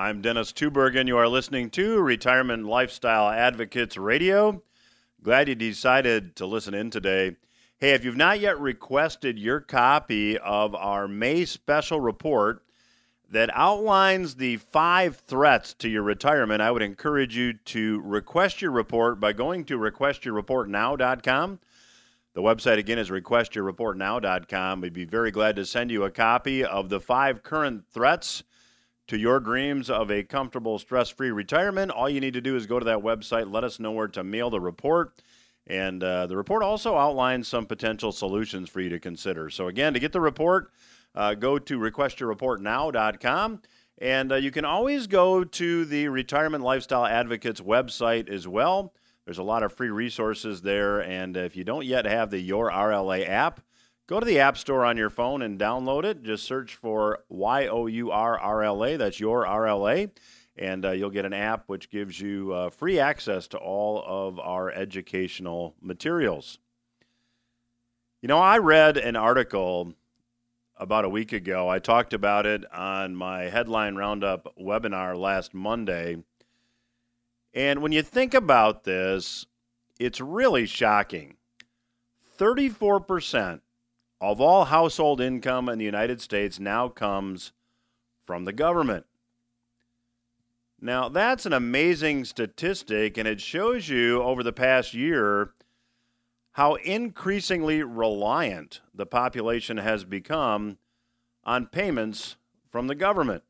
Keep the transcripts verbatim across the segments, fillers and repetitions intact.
I'm Dennis Tubbergen. You are listening to Retirement Lifestyle Advocates Radio. Glad you decided to listen in today. Hey, if you've not yet requested your copy of our May special report that outlines the five threats to your retirement, I would encourage you to request your report by going to request your report now dot com. The website, again, is request your report now dot com. We'd be very glad to send you a copy of the five current threats to your dreams of a comfortable, stress-free retirement. All you need to do is go to that website, let us know where to mail the report, and uh, the report also outlines some potential solutions for you to consider. So again, to get the report, uh, go to request your report now dot com, and uh, you can always go to the Retirement Lifestyle Advocates website as well. There's a lot of free resources there, and if you don't yet have the Your R L A app, go to the App Store on your phone and download it. Just search for Y O U R R L A, that's Your R L A, and uh, you'll get an app which gives you uh, free access to all of our educational materials. You know, I read an article about a week ago. I talked about it on my Headline Roundup webinar last Monday. And when you think about this, it's really shocking. thirty-four percent of all household income in the United States now comes from the government. Now, that's an amazing statistic, and it shows you over the past year how increasingly reliant the population has become on payments from the government.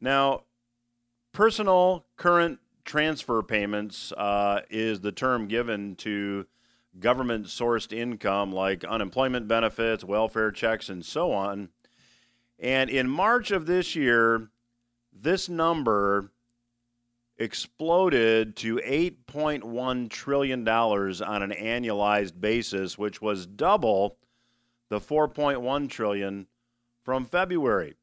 Now, personal current transfer payments uh, is the term given to government-sourced income like unemployment benefits, welfare checks, and so on. And in March of this year, this number exploded to eight point one trillion dollars on an annualized basis, which was double the four point one trillion dollars from February.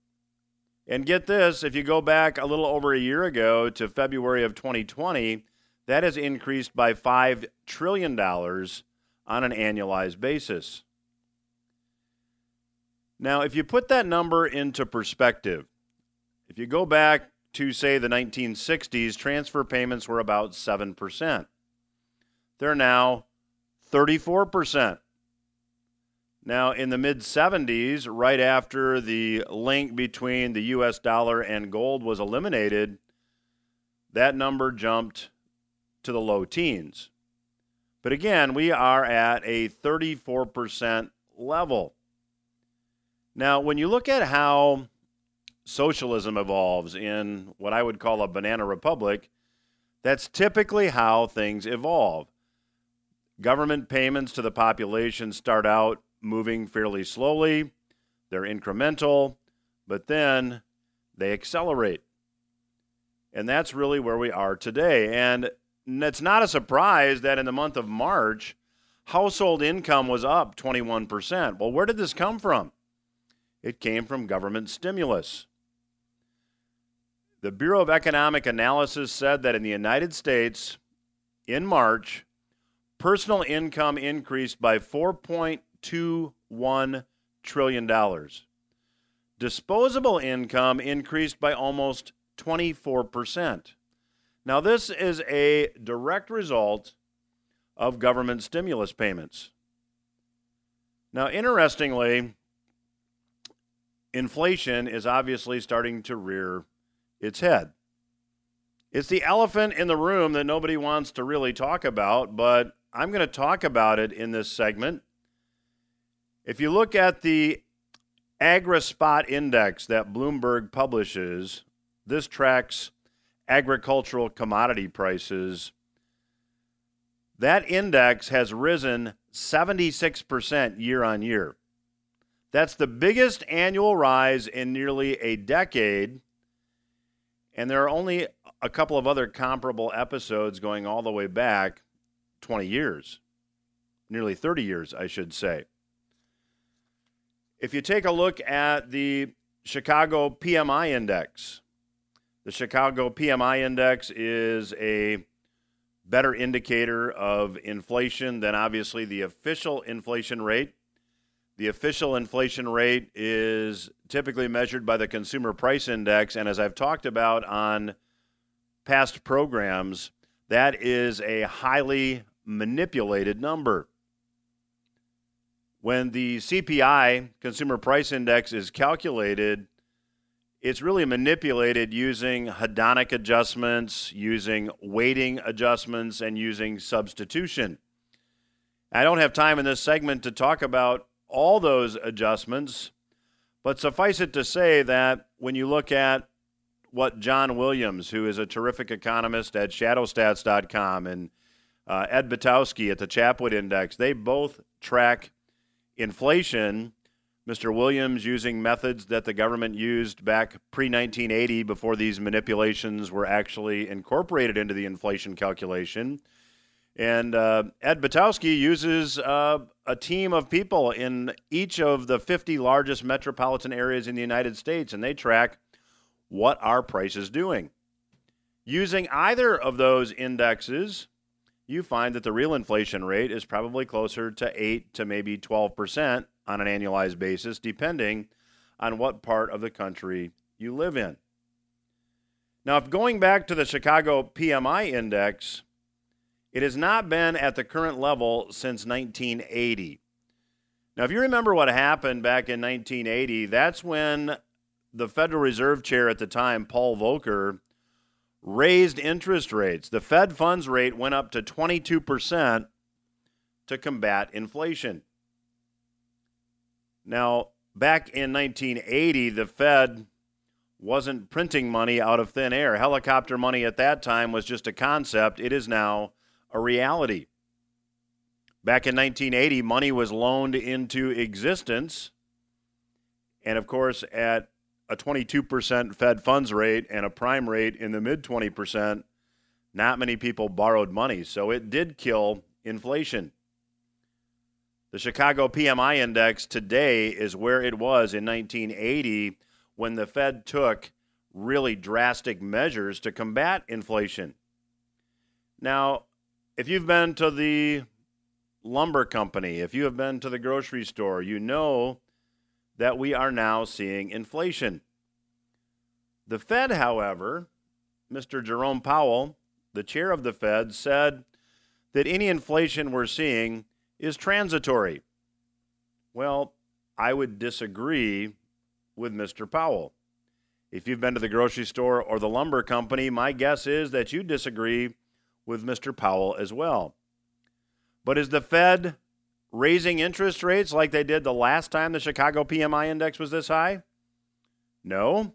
And get this, if you go back a little over a year ago to February of twenty twenty, that has increased by five trillion dollars on an annualized basis. Now, if you put that number into perspective, if you go back to, say, the nineteen sixties, transfer payments were about seven percent. They're now thirty-four percent. Now, in the mid-seventies, right after the link between the U S dollar and gold was eliminated, that number jumped to the low teens. But again, we are at a thirty-four percent level. Now, when you look at how socialism evolves in what I would call a banana republic, that's typically how things evolve. Government payments to the population start out moving fairly slowly, they're incremental, but then they accelerate. And that's really where we are today. And it's not a surprise that in the month of March, household income was up twenty-one percent. Well, where did this come from? It came from government stimulus. The Bureau of Economic Analysis said that in the United States, in March, personal income increased by four point two one trillion dollars. Disposable income increased by almost twenty-four percent. Now, this is a direct result of government stimulus payments. Now, interestingly, inflation is obviously starting to rear its head. It's the elephant in the room that nobody wants to really talk about, but I'm going to talk about it in this segment. If you look at the AgriSpot index that Bloomberg publishes, this tracks agricultural commodity prices. That index has risen seventy-six percent year on year. That's the biggest annual rise in nearly a decade. And there are only a couple of other comparable episodes going all the way back twenty years, nearly thirty years, I should say. If you take a look at the Chicago P M I index, the Chicago P M I index is a better indicator of inflation than obviously the official inflation rate. The official inflation rate is typically measured by the Consumer Price Index, and as I've talked about on past programs, that is a highly manipulated number. When the C P I, Consumer Price Index, is calculated, it's really manipulated using hedonic adjustments, using weighting adjustments, and using substitution. I don't have time in this segment to talk about all those adjustments, but suffice it to say that when you look at what John Williams, who is a terrific economist at shadow stats dot com, and uh, Ed Butowski at the Chapwood Index, they both track inflation. Mister Williams using methods that the government used back pre nineteen eighty before these manipulations were actually incorporated into the inflation calculation. And uh, Ed Butowski uses uh, a team of people in each of the fifty largest metropolitan areas in the United States, and they track what are prices doing. Using either of those indexes, you find that the real inflation rate is probably closer to eight to maybe twelve percent on an annualized basis, depending on what part of the country you live in. Now, if going back to the Chicago P M I index, it has not been at the current level since nineteen eighty. Now, if you remember what happened back in nineteen eighty, that's when the Federal Reserve Chair at the time, Paul Volcker, raised interest rates. The Fed funds rate went up to twenty-two percent to combat inflation. Now, back in nineteen eighty, the Fed wasn't printing money out of thin air. Helicopter money at that time was just a concept. It is now a reality. Back in nineteen eighty, money was loaned into existence. And of course, at a twenty-two percent Fed funds rate and a prime rate in the mid twenty percent, not many people borrowed money. So it did kill inflation. The Chicago P M I index today is where it was in nineteen eighty when the Fed took really drastic measures to combat inflation. Now, if you've been to the lumber company, if you have been to the grocery store, you know that we are now seeing inflation. The Fed, however, Mister Jerome Powell, the chair of the Fed, said that any inflation we're seeing is transitory. Well, I would disagree with Mister Powell. If you've been to the grocery store or the lumber company, my guess is that you disagree with Mister Powell as well. But is the Fed raising interest rates like they did the last time the Chicago P M I index was this high? No.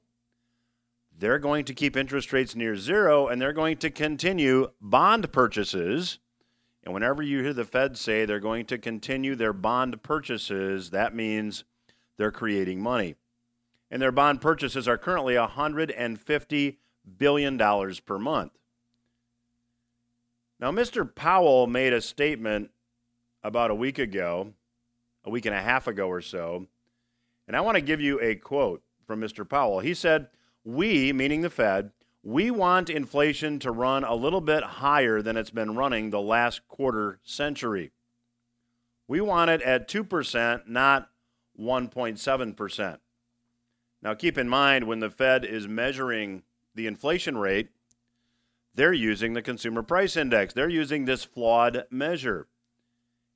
They're going to keep interest rates near zero, and they're going to continue bond purchases. And whenever you hear the Fed say they're going to continue their bond purchases, that means they're creating money. And their bond purchases are currently one hundred fifty billion dollars per month. Now, Mister Powell made a statement about a week ago, a week and a half ago or so, and I want to give you a quote from Mister Powell. He said, "We," meaning the Fed, "we want inflation to run a little bit higher than it's been running the last quarter century. We want it at two percent, not one point seven percent. Now, keep in mind, when the Fed is measuring the inflation rate, they're using the Consumer Price Index. They're using this flawed measure.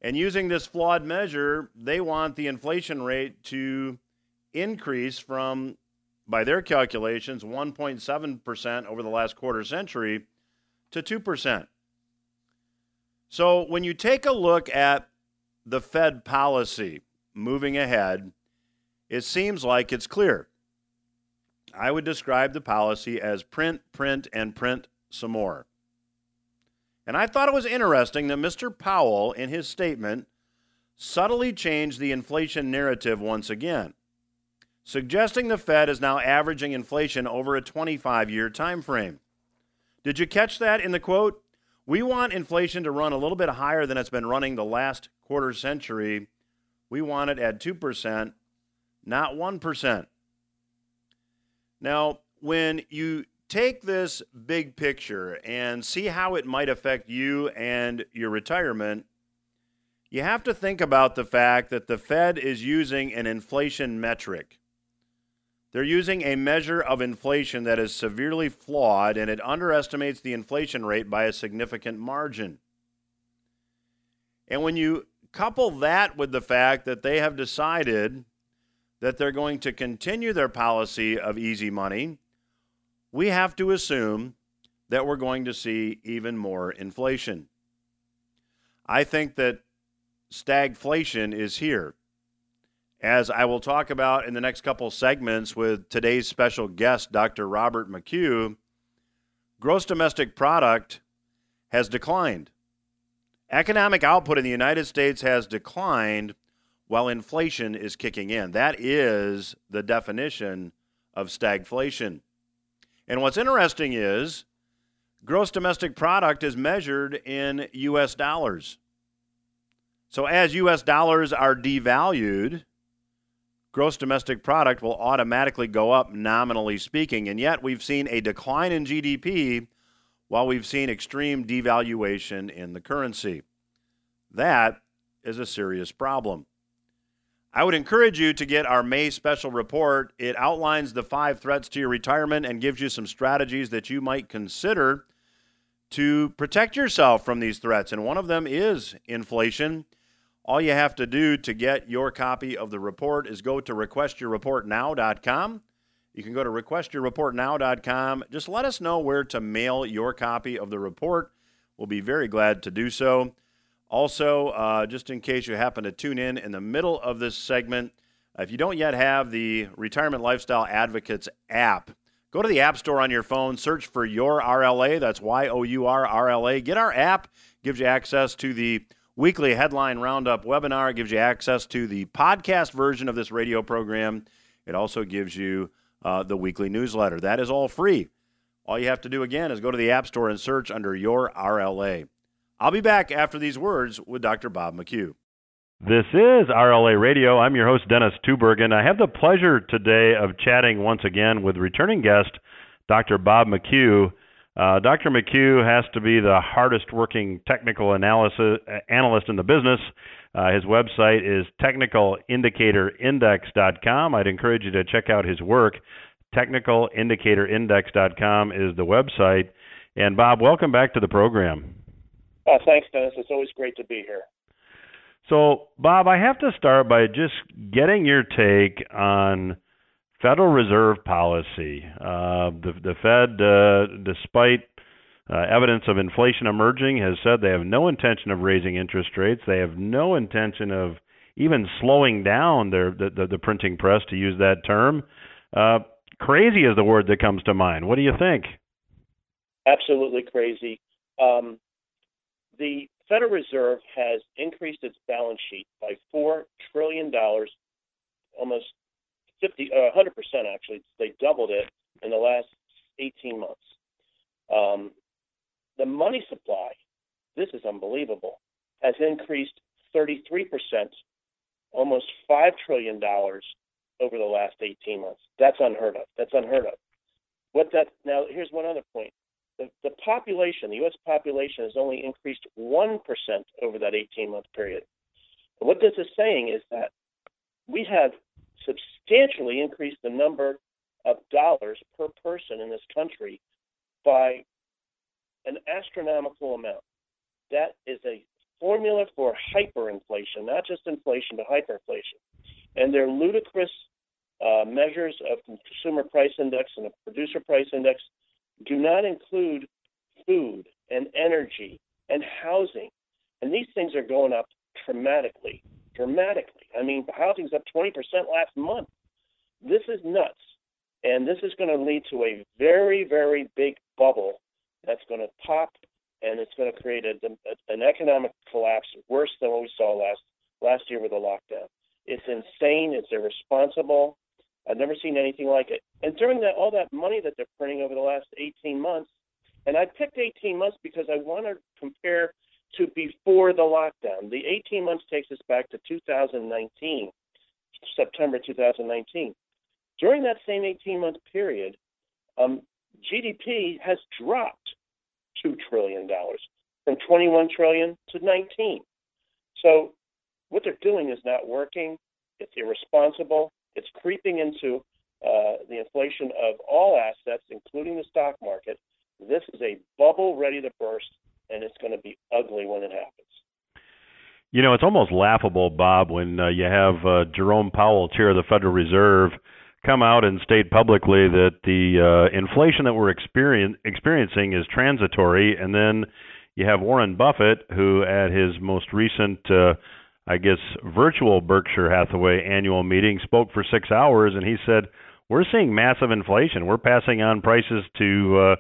And using this flawed measure, they want the inflation rate to increase from, by their calculations, one point seven percent over the last quarter century to two percent. So when you take a look at the Fed policy moving ahead, it seems like it's clear. I would describe the policy as print, print, and print some more. And I thought it was interesting that Mister Powell, in his statement, subtly changed the inflation narrative once again, suggesting the Fed is now averaging inflation over a twenty-five year time frame. Did you catch that in the quote? "We want inflation to run a little bit higher than it's been running the last quarter century. We want it at two percent, not one percent. Now, when you take this big picture and see how it might affect you and your retirement, you have to think about the fact that the Fed is using an inflation metric. They're using a measure of inflation that is severely flawed, and it underestimates the inflation rate by a significant margin. And when you couple that with the fact that they have decided that they're going to continue their policy of easy money, we have to assume that we're going to see even more inflation. I think that stagflation is here, as I will talk about in the next couple segments with today's special guest, Doctor Robert McHugh. Gross domestic product has declined. Economic output in the United States has declined while inflation is kicking in. That is the definition of stagflation. And what's interesting is gross domestic product is measured in U S dollars. So as U S dollars are devalued, gross domestic product will automatically go up, nominally speaking. And yet we've seen a decline in G D P while we've seen extreme devaluation in the currency. That is a serious problem. I would encourage you to get our May special report. It outlines the five threats to your retirement and gives you some strategies that you might consider to protect yourself from these threats. And one of them is inflation. All you have to do to get your copy of the report is go to request your report now dot com. You can go to request your report now dot com. Just let us know where to mail your copy of the report. We'll be very glad to do so. Also, uh, just in case you happen to tune in in the middle of this segment, if you don't yet have the Retirement Lifestyle Advocates app, go to the App Store on your phone, search for Your R L A. That's Y O U R R L A. Get our app. Gives you access to the weekly headline roundup webinar. It gives you access to the podcast version of this radio program. It also gives you uh, the weekly newsletter. That is all free. All you have to do, again, is go to the App Store and search under Your R L A. I'll be back after these words with Doctor Bob McHugh. This is R L A Radio. I'm your host, Dennis Tubbergen. I have the pleasure today of chatting once again with returning guest, Doctor Bob McHugh. Uh, Doctor McHugh has to be the hardest-working technical analysis, analyst in the business. Uh, his website is technical indicator index dot com. I'd encourage you to check out his work. technical indicator index dot com is the website. And, Bob, welcome back to the program. Oh, thanks, Dennis. It's always great to be here. So, Bob, I have to start by just getting your take on Federal Reserve policy. Uh, the, the Fed, uh, despite uh, evidence of inflation emerging, has said they have no intention of raising interest rates. They have no intention of even slowing down their the, the, the printing press, to use that term. Uh, crazy is the word that comes to mind. What do you think? Absolutely crazy. Um, the Federal Reserve has increased its balance sheet by four trillion dollars, almost fifty, uh, one hundred percent actually. They doubled it in the last eighteen months. Um, the money supply, this is unbelievable, has increased thirty-three percent, almost five trillion dollars over the last eighteen months. That's unheard of. That's unheard of. What that, now, here's one other point. The, the population, the U S population, has only increased one percent over that eighteen-month period. And what this is saying is that we have substantially increased the number of dollars per person in this country by an astronomical amount. That is a formula for hyperinflation, not just inflation, but hyperinflation. And their ludicrous uh, measures of consumer price index and the producer price index do not include food and energy and housing. And these things are going up dramatically. Dramatically. I mean, housing's up twenty percent last month. This is nuts. And this is going to lead to a very, very big bubble that's going to pop, and it's going to create a, an economic collapse worse than what we saw last last year with the lockdown. It's insane. It's irresponsible. I've never seen anything like it. And during that, all that money that they're printing over the last eighteen months, and I picked eighteen months because I want to compare to before the lockdown. The eighteen months takes us back to two thousand nineteen, September two thousand nineteen. During that same eighteen-month period, um, G D P has dropped two trillion dollars, from twenty-one trillion to nineteen. So what they're doing is not working. It's irresponsible. It's creeping into uh, the inflation of all assets, including the stock market. This is a bubble ready to burst, and it's going to be ugly when it happens. You know, it's almost laughable, Bob, when uh, you have uh, Jerome Powell, chair of the Federal Reserve, come out and state publicly that the uh, inflation that we're experience, experiencing is transitory, and then you have Warren Buffett, who at his most recent, uh, I guess, virtual Berkshire Hathaway annual meeting spoke for six hours, and he said, we're seeing massive inflation. We're passing on prices to uh,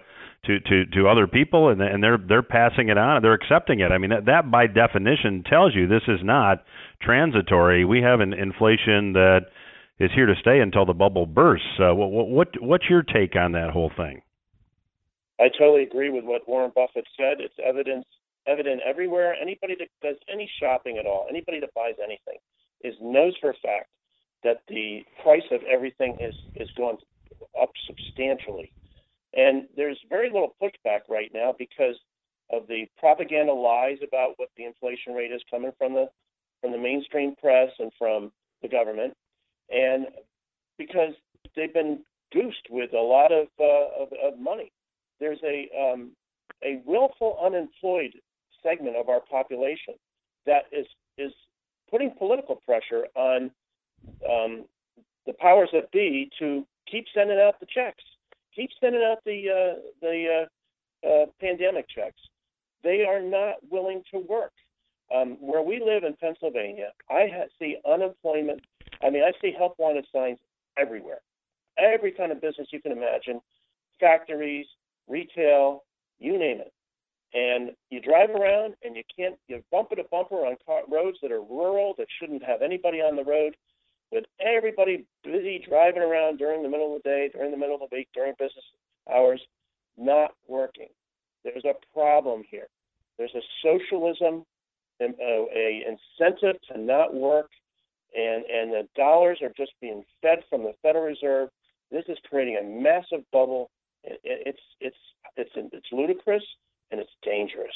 to, to to other people, and and they're they're passing it on. They're accepting it. I mean, that, that by definition tells you this is not transitory. We have an inflation that is here to stay until the bubble bursts. Uh, what, what what's your take on that whole thing? I totally agree with what Warren Buffett said. It's evidence, evident everywhere. Anybody that does any shopping at all, anybody that buys anything, is knows for a fact that the price of everything is, is going up substantially. And there's very little pushback right now because of the propaganda lies about what the inflation rate is coming from the from the mainstream press and from the government. And because they've been goosed with a lot of, uh, of, of money. There's a um, a willful unemployed segment of our population that is is putting political pressure on um, the powers that be to keep sending out the checks, keep sending out the uh, the uh, uh, pandemic checks. They are not willing to work. Um, where we live in Pennsylvania, I ha- see unemployment. I mean, I see help wanted signs everywhere, every kind of business you can imagine, factories, retail, you name it. And you drive around and you can't, you bumper to bumper on car, roads that are rural, that shouldn't have anybody on the road, with everybody busy driving around during the middle of the day, during the middle of the week, during business hours, not working. There's a problem here. There's a socialism, an incentive to not work, and, and the dollars are just being fed from the Federal Reserve. This is creating a massive bubble. It's it's it's it's ludicrous and it's dangerous.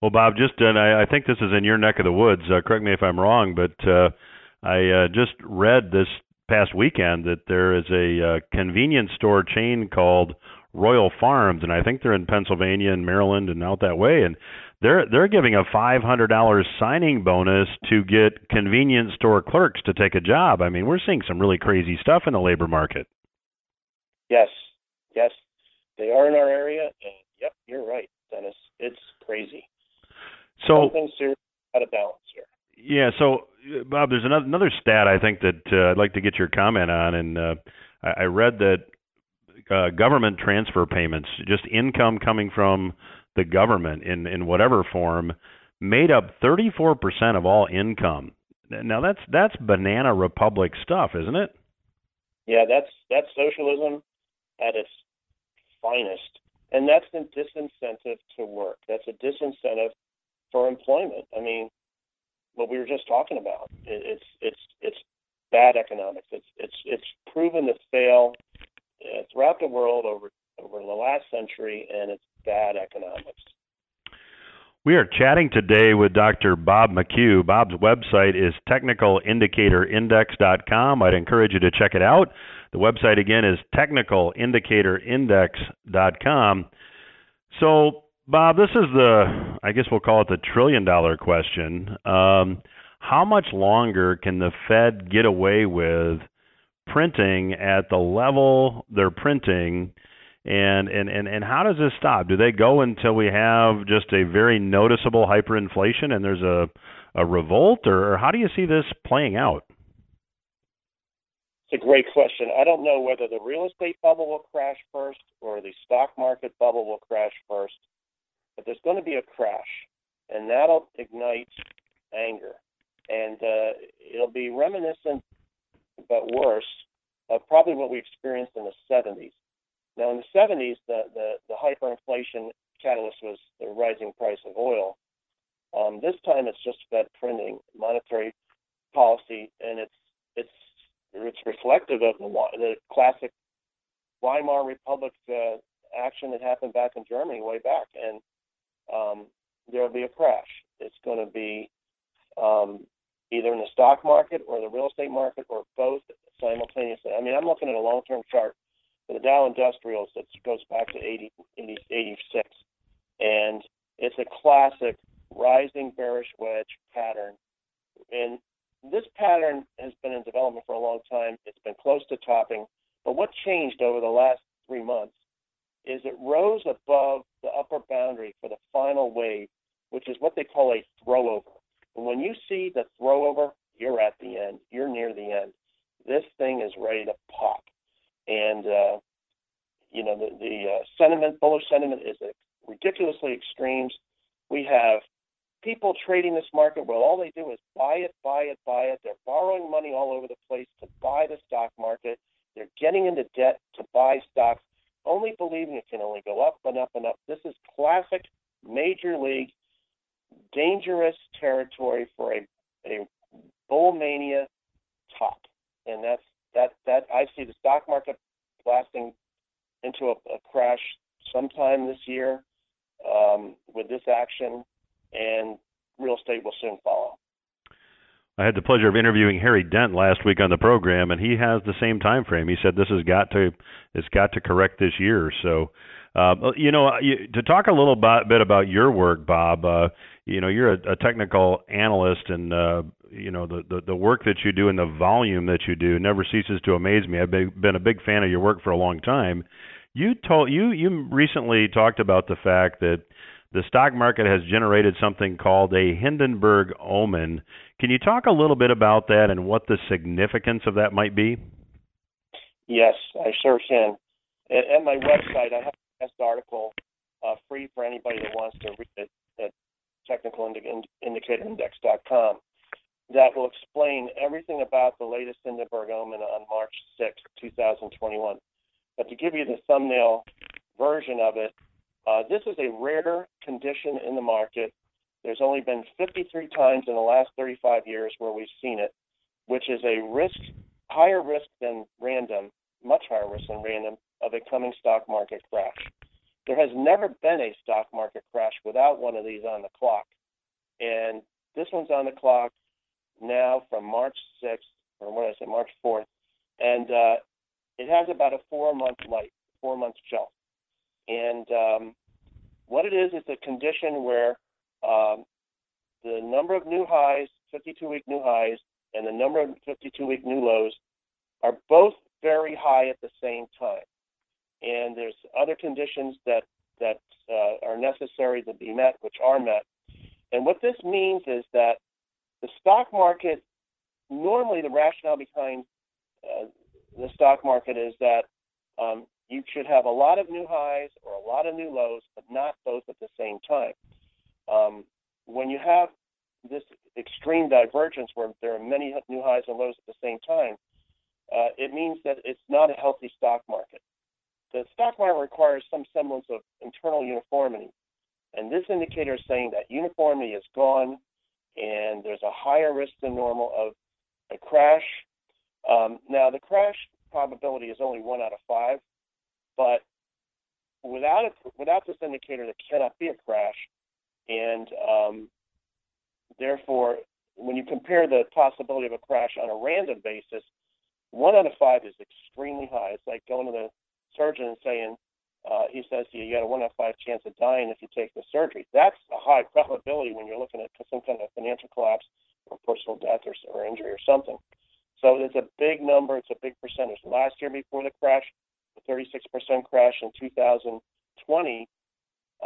Well, Bob, just and I, I think this is in your neck of the woods. Uh, correct me if I'm wrong, but uh, I uh, just read this past weekend that there is a uh, convenience store chain called Royal Farms, and I think they're in Pennsylvania and Maryland and out that way. And they're they're giving a five hundred dollars signing bonus to get convenience store clerks to take a job. I mean, we're seeing some really crazy stuff in the labor market. Yes, yes, they are in our area, and yep, you're right, Dennis. It's crazy. So something's serious out of balance here. Yeah, so Bob, there's another, another stat I think that uh, I'd like to get your comment on, and uh, I, I read that uh, government transfer payments, just income coming from the government in, in whatever form, made up thirty-four percent of all income. Now that's that's Banana Republic stuff, isn't it? Yeah, that's that's socialism at its finest. And that's a disincentive to work. That's a disincentive for employment. I mean, what we were just talking about, it's it's it's bad economics. It's it's it's proven to fail uh, throughout the world over, over the last century, and it's bad economics. We are chatting today with Doctor Bob McHugh. Bob's website is technical indicator index dot com. I'd encourage you to check it out. The website, again, is technical indicator index dot com. So, Bob, this is the, I guess we'll call it the trillion-dollar question. Um, how much longer can the Fed get away with printing at the level they're printing? And, and and and how does this stop? Do they go until we have just a very noticeable hyperinflation and there's a, a revolt, or how do you see this playing out? It's a great question. I don't know whether the real estate bubble will crash first or the stock market bubble will crash first, but there's going to be a crash, and that'll ignite anger. And uh, it'll be reminiscent, but worse, of probably what we experienced in the seventies. Now, in the seventies, the, the, the hyperinflation catalyst was the rising price of oil. Um, this time, it's just Fed printing, monetary policy, and it's it's it's reflective of the, the classic Weimar Republic uh, action that happened back in Germany way back. And um, there will be a crash. It's going to be um, either in the stock market or the real estate market or both simultaneously. I mean, I'm looking at a long-term chart for the Dow Industrials that goes back to eighty, eighty, eighty-six, and it's a classic rising bearish wedge pattern. And this pattern has been in development for a long time. It's been close to topping. But what changed over the last three months is it rose above the upper boundary for the final wave, which is what they call a throwover. And when you see the throwover, you're at the end. You're near the end. This thing is ready to pop. And, uh, you know, the, the uh, sentiment, bullish sentiment is ridiculously extreme. We have people trading this market where all they do is buy it, buy it, buy it. They're borrowing money all over the place to buy the stock market. They're getting into debt to buy stocks, only believing it can only go up and up and up. This is classic major league, dangerous territory for a, a bull mania top. And that's that, that I see the stock market blasting into a, a crash sometime this year um, with this action, and real estate will soon follow. I had the pleasure of interviewing Harry Dent last week on the program, and he has the same time frame. He said this has got to it's got to correct this year. So, uh, you know, you, to talk a little bit about your work, Bob. Uh, you know, you're a, a technical analyst, and uh, you know the, the the work that you do and the volume that you do never ceases to amaze me. I've been a big fan of your work for a long time. You told you you recently talked about the fact that the stock market has generated something called a Hindenburg Omen. Can you talk a little bit about that and what the significance of that might be? Yes, I sure can. At my website, I have a test article uh, free for anybody that wants to read it at technical indicator index dot com that will explain everything about the latest Hindenburg Omen on March sixth, two thousand twenty-one. But to give you the thumbnail version of it, Uh, this is a rare condition in the market. There's only been fifty-three times in the last thirty-five years where we've seen it, which is a risk, higher risk than random, much higher risk than random, of a coming stock market crash. There has never been a stock market crash without one of these on the clock. And this one's on the clock now from March sixth, or what did I say, March fourth. And uh, it has about a four-month life, four-month shelf. And um, what it is, is a condition where um, the number of new highs, fifty-two-week new highs, and the number of fifty-two-week new lows are both very high at the same time. And there's other conditions that, that uh, are necessary to be met, which are met. And what this means is that the stock market, normally the rationale behind uh, the stock market is that um, you should have a lot of new highs or a lot of new lows, but not both at the same time. Um, when you have this extreme divergence where there are many new highs and lows at the same time, uh, it means that it's not a healthy stock market. The stock market requires some semblance of internal uniformity, and this indicator is saying that uniformity is gone, and there's a higher risk than normal of a crash. Um, now, the crash probability is only one out of five. But without a, without this indicator, there cannot be a crash. And um, therefore, when you compare the possibility of a crash on a random basis, one out of five is extremely high. It's like going to the surgeon and saying, uh, he says to you, you got a one out of five chance of dying if you take the surgery. That's a high probability when you're looking at some kind of financial collapse or personal death or, or injury or something. So it's a big number. It's a big percentage. Last year before the crash, thirty-six percent crash in two thousand twenty,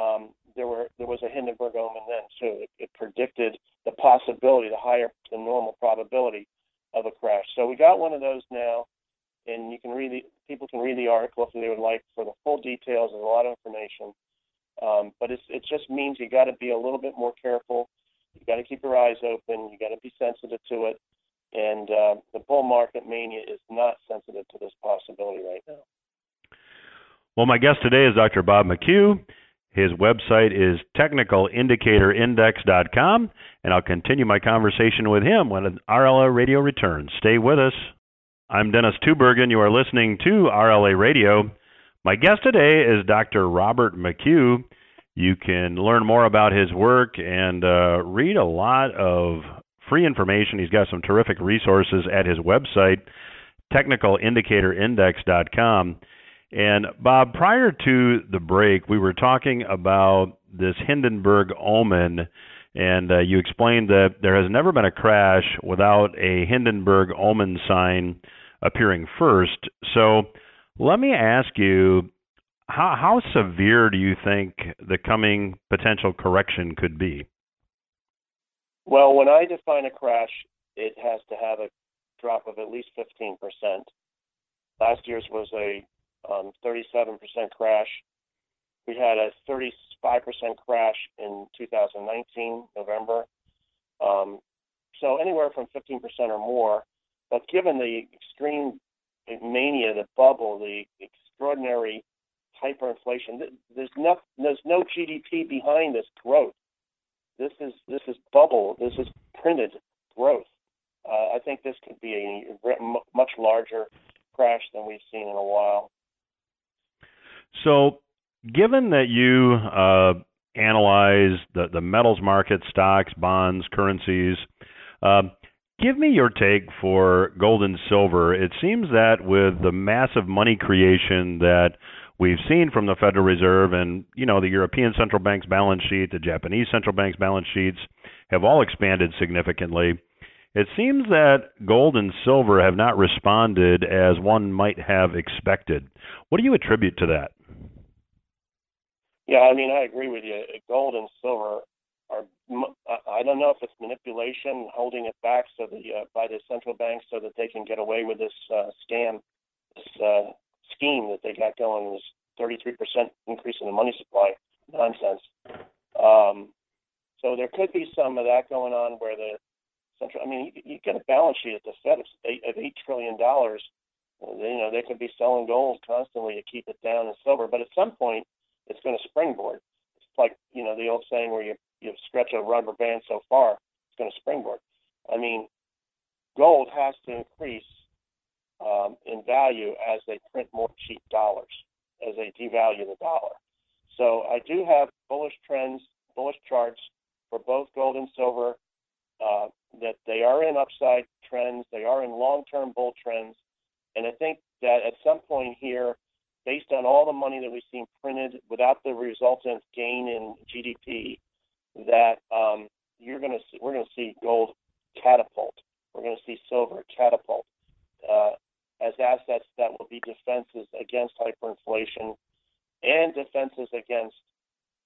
um, there were there was a Hindenburg Omen then, too. It, it predicted the possibility, the higher than normal probability of a crash. So we got one of those now, and you can read the, people can read the article if they would like for the full details. There's a lot of information. Um, but it's, it just means you got to be a little bit more careful. You got to keep your eyes open. You got to be sensitive to it. And uh, the bull market mania is not sensitive to this possibility right now. Well, my guest today is Doctor Bob McHugh. His website is technical indicator index dot com, and I'll continue my conversation with him when R L A Radio returns. Stay with us. I'm Dennis Tubbergen. You are listening to R L A Radio. My guest today is Doctor Robert McHugh. You can learn more about his work and uh, read a lot of free information. He's got some terrific resources at his website, technical indicator index dot com. And Bob, prior to the break, we were talking about this Hindenburg Omen, and uh, you explained that there has never been a crash without a Hindenburg Omen sign appearing first. So let me ask you, how, how severe do you think the coming potential correction could be? Well, when I define a crash, it has to have a drop of at least fifteen percent. Last year's was a Um, thirty-seven percent crash. We had a thirty-five percent crash in two thousand nineteen, November. Um, so anywhere from fifteen percent or more. But given the extreme mania, the bubble, the extraordinary hyperinflation, th- there's no, there's no G D P behind this growth. This is this is bubble. This is printed growth. Uh, I think this could be a re- m- much larger crash than we've seen in a while. So given that you uh, analyze the, the metals market, stocks, bonds, currencies, uh, give me your take for gold and silver. It seems that with the massive money creation that we've seen from the Federal Reserve and, you know, the European Central Bank's balance sheet, the Japanese Central Bank's balance sheets have all expanded significantly. It seems that gold and silver have not responded as one might have expected. What do you attribute to that? Yeah, I mean, I agree with you. Gold and silver are, I don't know if it's manipulation, holding it back so the, uh, by the central bank so that they can get away with this uh, scam, this uh, scheme that they got going, this thirty-three percent increase in the money supply nonsense. Um, so there could be some of that going on where the I mean, you, you get a balance sheet at the Fed of eight, of eight trillion dollars. You know, they could be selling gold constantly to keep it down and silver. But at some point, it's going to springboard. It's like, you know, the old saying where you, you stretch a rubber band so far, it's going to springboard. I mean, gold has to increase um, in value as they print more cheap dollars, as they devalue the dollar. So I do have bullish trends, bullish charts for both gold and silver. Uh, that they are in upside trends, they are in long-term bull trends, and I think that at some point here, based on all the money that we've seen printed without the resultant gain in G D P, that um, you're going to see, we're going to see gold catapult, we're going to see silver catapult uh, as assets that will be defenses against hyperinflation and defenses against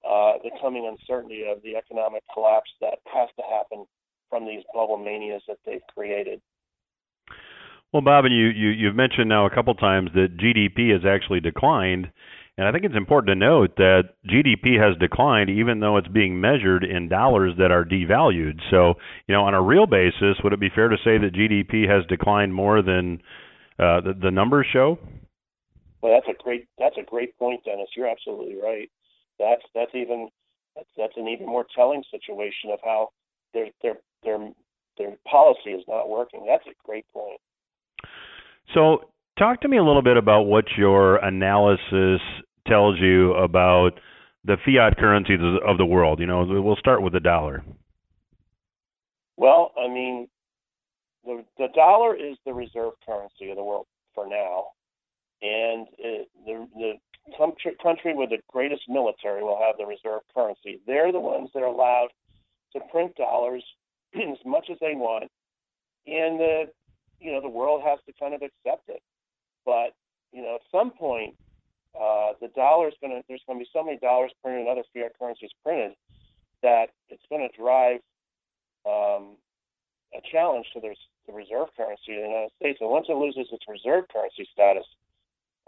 uh, the coming uncertainty of the economic collapse that has to happen from these bubble manias that they've created. Well, Bob, and you, you, you've mentioned now a couple times that G D P has actually declined, and I think it's important to note that G D P has declined even though it's being measured in dollars that are devalued. So, you know, on a real basis, would it be fair to say that G D P has declined more than uh, the, the numbers show? Well, that's a great that's a great point, Dennis. You're absolutely right. That's that's even that's, that's an even more telling situation of how Their, their their their policy is not working. That's a great point. So talk to me a little bit about what your analysis tells you about the fiat currencies of the world. You know, we'll start with the dollar. Well, I mean, the, the dollar is the reserve currency of the world for now. And it, the, the country, country with the greatest military will have the reserve currency. They're the ones that are allowed to print dollars as much as they want, and the you know the world has to kind of accept it. But you know at some point, uh, the dollar is going to there's going to be so many dollars printed and other fiat currencies printed that it's going to drive um, a challenge to there's the reserve currency of the United States. And once it loses its reserve currency status,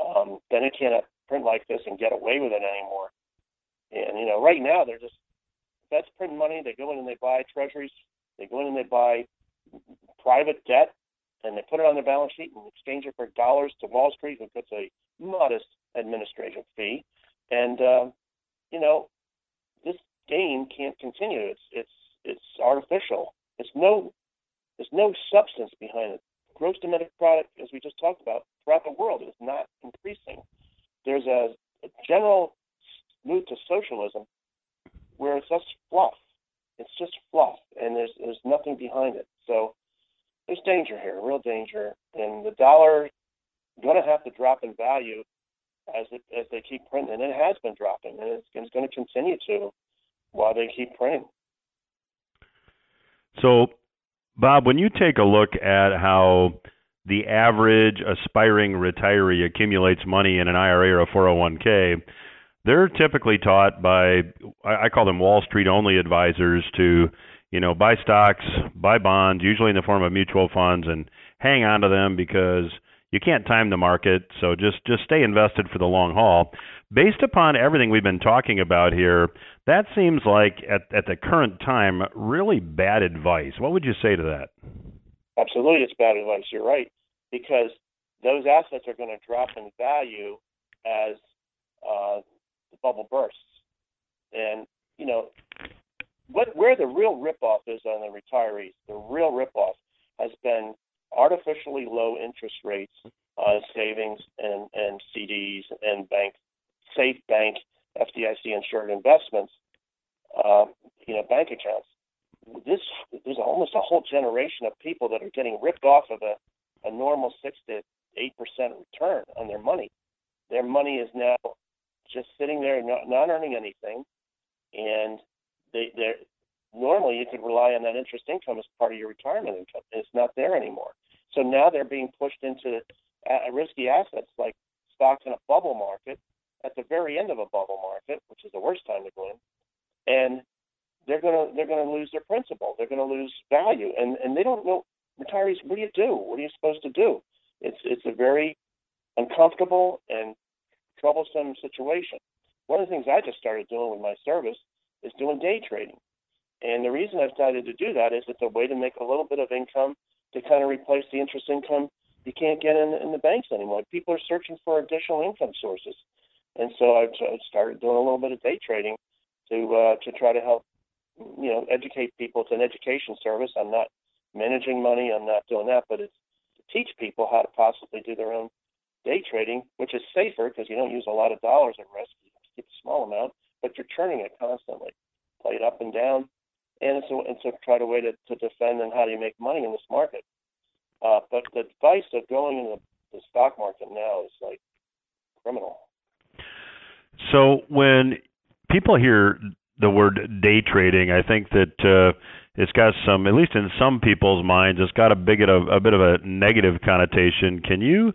um, then it can't print like this and get away with it anymore. And you know right now they're just Feds print money, they go in and they buy treasuries, they go in and they buy private debt, and they put it on their balance sheet and exchange it for dollars to Wall Street, who puts a modest administration fee. And, uh, you know, this game can't continue. It's it's it's artificial. It's no, there's no substance behind it. Gross domestic product, as we just talked about, throughout the world is not increasing. There's a, a general move to socialism, where it's just fluff. It's just fluff, and there's there's nothing behind it. So there's danger here, real danger. And the dollar going to have to drop in value as it, as they keep printing. And it has been dropping, and it's, it's going to continue to while they keep printing. So, Bob, when you take a look at how the average aspiring retiree accumulates money in an I R A or a four oh one k, they're typically taught by, I call them Wall Street only advisors, to, you know, buy stocks, buy bonds, usually in the form of mutual funds, and hang on to them because you can't time the market. So just, just stay invested for the long haul. Based upon everything we've been talking about here, that seems like at, at the current time, really bad advice. What would you say to that? Absolutely, it's bad advice. You're right, because those assets are going to drop in value as uh, the bubble bursts. And, you know, what where the real ripoff is on the retirees, the real ripoff has been artificially low interest rates on savings and, and C Ds and bank, safe bank, F D I C-insured investments, uh, you know, bank accounts. This There's almost a whole generation of people that are getting ripped off of a, a normal six to eight percent return on their money. Their money is now just sitting there, not, not earning anything, and they they're normally you could rely on that interest income as part of your retirement income. It's not there anymore. So now they're being pushed into risky assets like stocks in a bubble market at the very end of a bubble market, which is the worst time to go in, and they're gonna they're gonna lose their principal. They're gonna lose value, and and they don't know. Retirees, what do you do? What are you supposed to do? It's it's a very uncomfortable and troublesome situation. One of the things I just started doing with my service is doing day trading. And the reason I've decided to do that is it's a way to make a little bit of income to kind of replace the interest income you can't get in, in the banks anymore. People are searching for additional income sources. And so I've, I've started doing a little bit of day trading to uh, to try to help, you know, educate people. It's an education service. I'm not managing money. I'm not doing that. But it's to teach people how to possibly do their own day trading, which is safer because you don't use a lot of dollars at risk. You keep a small amount, but you're turning it constantly, play it up and down. And so, and so try to way to, to defend on how do you make money in this market. Uh, but the advice of going into the stock market now is like criminal. So when people hear the word day trading, I think that uh, it's got some, at least in some people's minds, it's got a, big, a, a bit of a negative connotation. Can you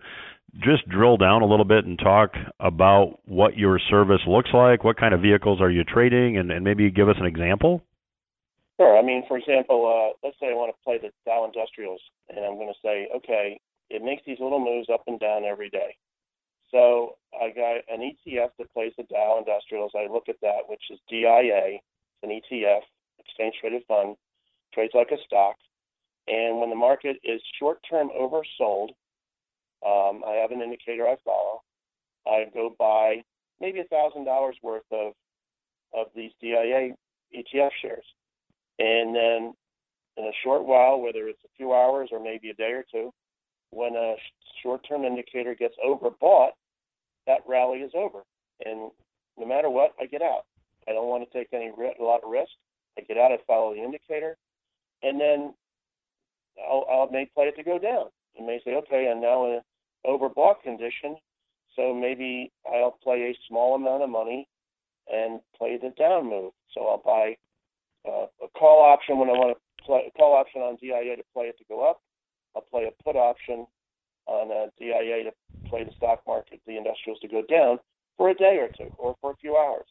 just drill down a little bit and talk about what your service looks like? What kind of vehicles are you trading? And, and maybe give us an example. Sure. I mean, for example, uh, let's say I want to play the Dow Industrials, and I'm going to say, okay, it makes these little moves up and down every day. So I got an E T F that plays the Dow Industrials. I look at that, which is D I A. It's an E T F, exchange-traded fund, trades like a stock. And when the market is short-term oversold, um, I have an indicator I follow. I go buy maybe one thousand dollars worth of, of these D I A E T F shares. And then in a short while, whether it's a few hours or maybe a day or two, when a short-term indicator gets overbought, that rally is over. And no matter what, I get out. I don't want to take any a lot of risk. I get out, I follow the indicator, and then I'll, I'll may play it to go down. It may say, okay, I'm now in an overbought condition, so maybe I'll play a small amount of money and play the down move. So I'll buy Uh, a call option when I want to play a call option on D I A to play it to go up. I'll play a put option on a D I A to play the stock market, the industrials to go down for a day or two or for a few hours.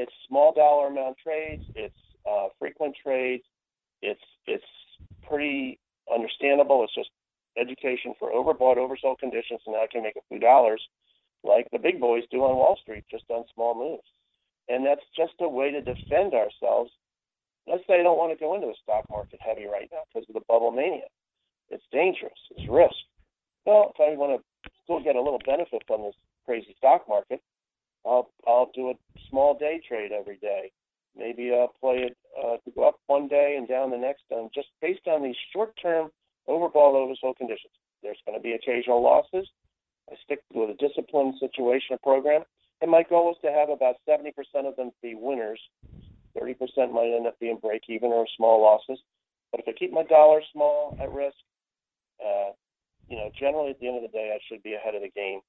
It's small dollar amount trades. It's uh, frequent trades. It's it's pretty understandable. It's just education for overbought, oversold conditions, and I can make a few dollars like the big boys do on Wall Street, just on small moves. And that's just a way to defend ourselves. Let's say I don't want to go into the stock market heavy right now because of the bubble mania. It's dangerous. It's risk. Well, if I want to still get a little benefit from this crazy stock market, I'll I'll do a small day trade every day. Maybe I'll play it uh, to go up one day and down the next time, just based on these short-term overbought, oversold conditions. There's going to be occasional losses. I stick with a disciplined situation program, and my goal is to have about seventy percent of them be winners. The thirty percent might end up being break even or small losses. But if I keep my dollar small at risk, uh, you know, generally at the end of the day, I should be ahead of the game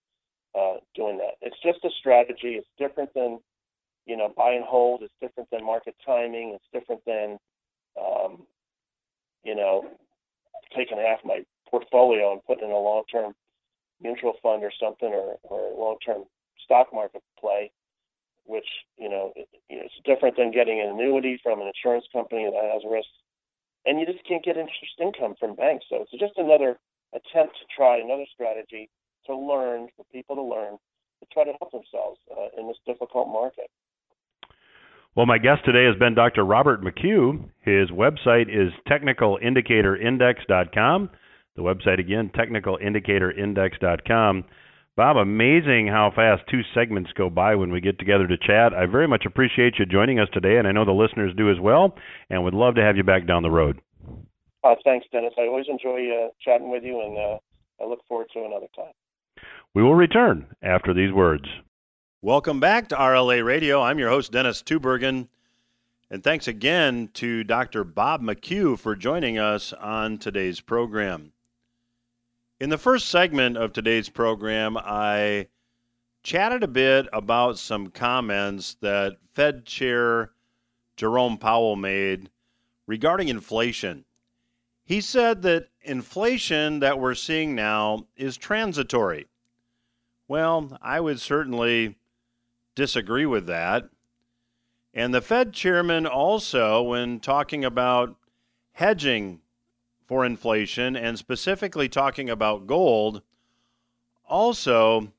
uh, doing that. It's just a strategy. It's different than, you know, buy and hold. It's different than market timing. It's different than, um, you know, taking half my portfolio and putting in a long-term mutual fund or something, or, or a long-term stock market play, which, you know, it, you know, it's different than getting an annuity from an insurance company that has risk. And you just can't get interest income from banks. So it's just another attempt to try another strategy to learn, for people to learn, to try to help themselves uh, in this difficult market. Well, my guest today has been Doctor Robert McHugh. His website is technical indicator index dot com. The website, again, technical indicator index dot com. Bob, amazing how fast two segments go by when we get together to chat. I very much appreciate you joining us today, and I know the listeners do as well, and would love to have you back down the road. Uh, thanks, Dennis. I always enjoy uh, chatting with you, and uh, I look forward to another time. We will return after these words. Welcome back to R L A Radio. I'm your host, Dennis Tubbergen, and thanks again to Doctor Bob McHugh for joining us on today's program. In the first segment of today's program, I chatted a bit about some comments that Fed Chair Jerome Powell made regarding inflation. He said that inflation that we're seeing now is transitory. Well, I would certainly disagree with that. And the Fed chairman also, when talking about hedging for inflation and specifically talking about gold, also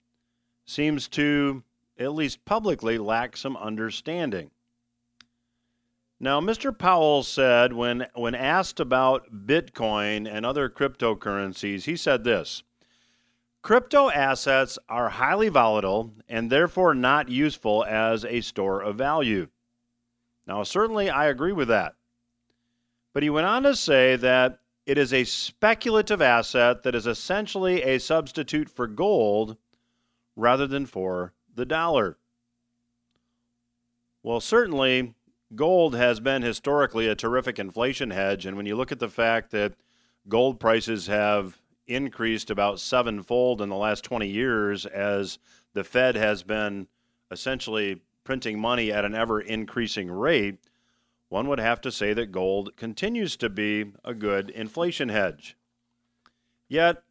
seems to, at least publicly, lack some understanding. Now, Mister Powell said when, when asked about Bitcoin and other cryptocurrencies, he said this: "Crypto assets are highly volatile and therefore not useful as a store of value." Now, certainly I agree with that. But he went on to say that it is a speculative asset that is essentially a substitute for gold rather than for the dollar. Well, certainly gold has been historically a terrific inflation hedge. And when you look at the fact that gold prices have increased about sevenfold in the last twenty years as the Fed has been essentially printing money at an ever-increasing rate, one would have to say that gold continues to be a good inflation hedge. Yet,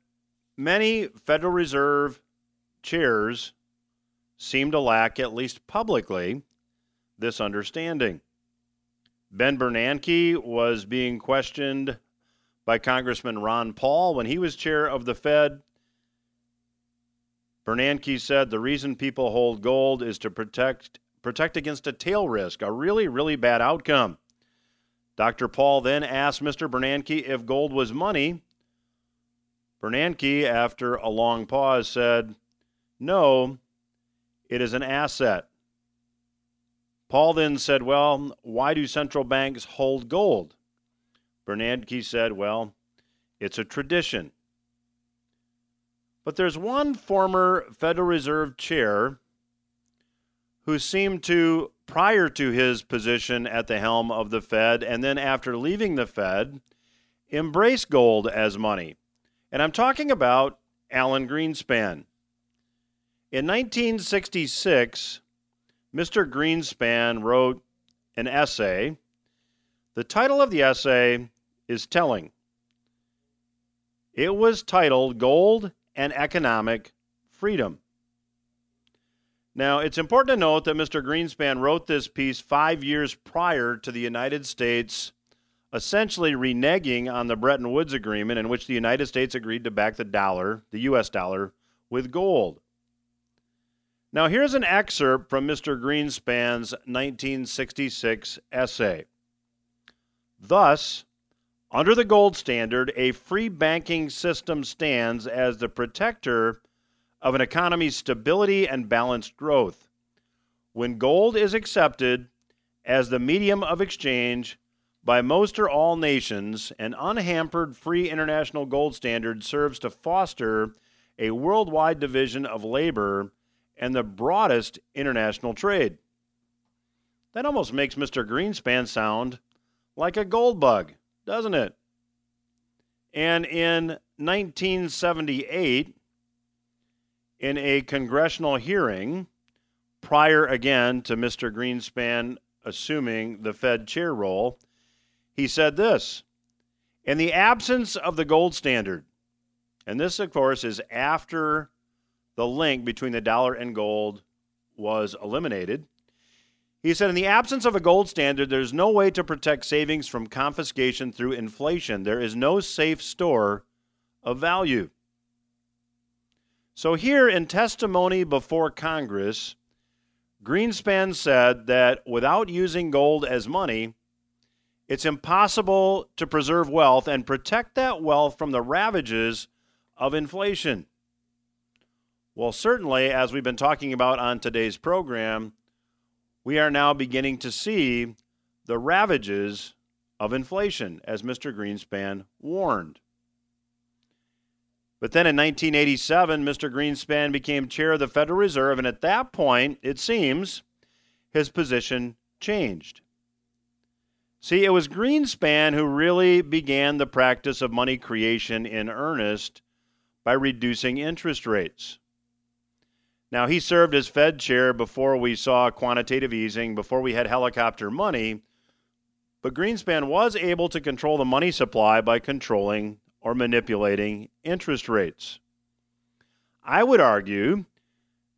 many Federal Reserve chairs seem to lack, at least publicly, this understanding. Ben Bernanke was being questioned by Congressman Ron Paul when he was chair of the Fed. Bernanke said the reason people hold gold is to protect protect against a tail risk, a really, really bad outcome. Doctor Paul then asked Mister Bernanke if gold was money. Bernanke, after a long pause, said, "No, it is an asset." Paul then said, "Well, why do central banks hold gold?" Bernanke said, "Well, it's a tradition." But there's one former Federal Reserve chair who seemed to, prior to his position at the helm of the Fed and then after leaving the Fed, embrace gold as money. And I'm talking about Alan Greenspan. In nineteen sixty-six, Mister Greenspan wrote an essay. The title of the essay is telling. It was titled Gold and Economic Freedom. Now, it's important to note that Mister Greenspan wrote this piece five years prior to the United States essentially reneging on the Bretton Woods Agreement, in which the United States agreed to back the dollar, the U S dollar, with gold. Now, here's an excerpt from Mister Greenspan's nineteen sixty-six essay. "Thus, under the gold standard, a free banking system stands as the protector of an economy's stability and balanced growth. When gold is accepted as the medium of exchange by most or all nations, an unhampered free international gold standard serves to foster a worldwide division of labor and the broadest international trade. That almost makes Mister Greenspan sound like a gold bug, doesn't it? And in nineteen seventy-eight, in a congressional hearing, prior again to Mister Greenspan assuming the Fed chair role, he said this: in the absence of the gold standard, and this, of course, is after the link between the dollar and gold was eliminated. He said, in the absence of a gold standard, there's no way to protect savings from confiscation through inflation. There is no safe store of value. So here in testimony before Congress, Greenspan said that without using gold as money, it's impossible to preserve wealth and protect that wealth from the ravages of inflation. Well, certainly, as we've been talking about on today's program, we are now beginning to see the ravages of inflation, as Mister Greenspan warned. But then in nineteen eighty-seven, Mister Greenspan became chair of the Federal Reserve, and at that point, it seems, his position changed. See, it was Greenspan who really began the practice of money creation in earnest by reducing interest rates. Now, he served as Fed chair before we saw quantitative easing, before we had helicopter money, but Greenspan was able to control the money supply by controlling or manipulating interest rates. I would argue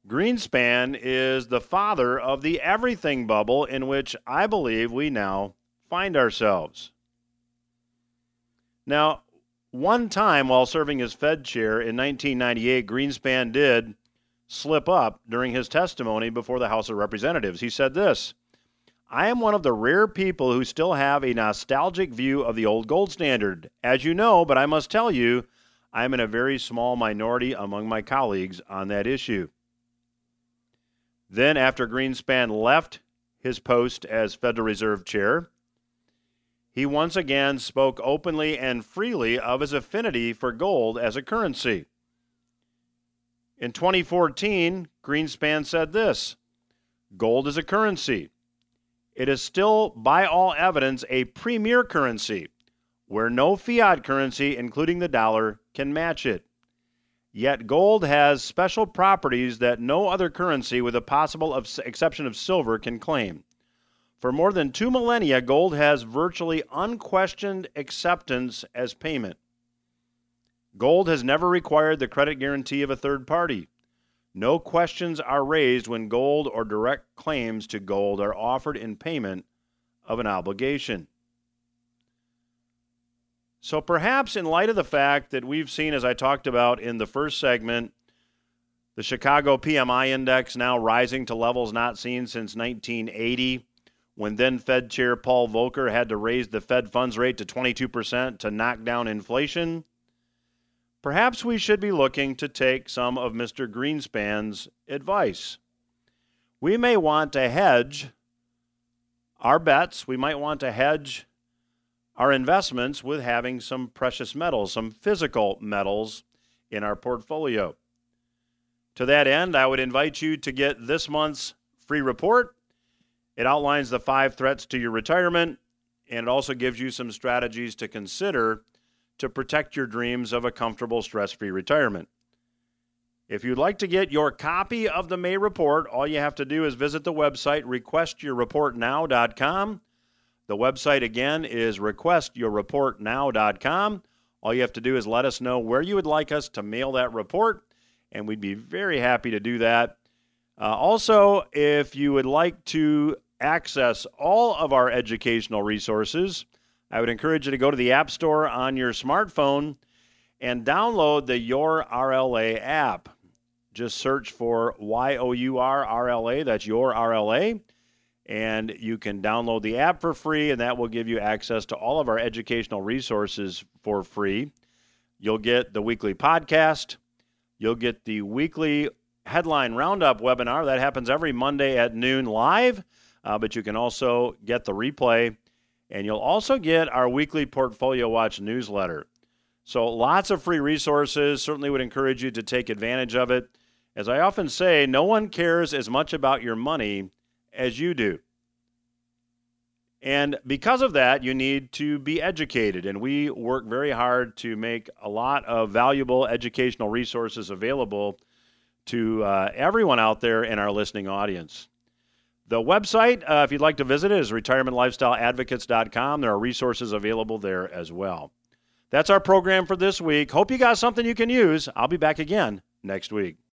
Greenspan is the father of the everything bubble in which I believe we now find ourselves. Now, one time while serving as Fed chair in nineteen ninety-eight, Greenspan did slip up during his testimony before the House of Representatives. He said this: I am one of the rare people who still have a nostalgic view of the old gold standard, as you know, but I must tell you, I am in a very small minority among my colleagues on that issue. Then, after Greenspan left his post as Federal Reserve Chair, he once again spoke openly and freely of his affinity for gold as a currency. In twenty fourteen, Greenspan said this: gold is a currency. It is still, by all evidence, a premier currency, where no fiat currency, including the dollar, can match it. Yet gold has special properties that no other currency, with the possible exception of silver, can claim. For more than two millennia, gold has virtually unquestioned acceptance as payment. Gold has never required the credit guarantee of a third party. No questions are raised when gold or direct claims to gold are offered in payment of an obligation. So perhaps in light of the fact that we've seen, as I talked about in the first segment, the Chicago P M I index now rising to levels not seen since nineteen eighty, when then Fed Chair Paul Volcker had to raise the Fed funds rate to twenty-two percent to knock down inflation, perhaps we should be looking to take some of Mister Greenspan's advice. We may want to hedge our bets. We might want to hedge our investments with having some precious metals, some physical metals in our portfolio. To that end, I would invite you to get this month's free report. It outlines the five threats to your retirement, and it also gives you some strategies to consider to protect your dreams of a comfortable, stress-free retirement. If you'd like to get your copy of the May report, all you have to do is visit the website request your report now dot com. The website, again, is request your report now dot com. All you have to do is let us know where you would like us to mail that report, and we'd be very happy to do that. Uh, also, if you would like to access all of our educational resources, I would encourage you to go to the App Store on your smartphone and download the Your R L A app. Just search for Y O U R R L A, that's Your R L A, and you can download the app for free, and that will give you access to all of our educational resources for free. You'll get the weekly podcast. You'll get the weekly Headline Roundup webinar. That happens every Monday at noon live, uh, but you can also get the replay. And you'll also get our weekly Portfolio Watch newsletter. So lots of free resources. Certainly would encourage you to take advantage of it. As I often say, no one cares as much about your money as you do. And because of that, you need to be educated. And we work very hard to make a lot of valuable educational resources available to uh, everyone out there in our listening audience. The website, uh, if you'd like to visit it, is retirement lifestyle advocates dot com. There are resources available there as well. That's our program for this week. Hope you got something you can use. I'll be back again next week.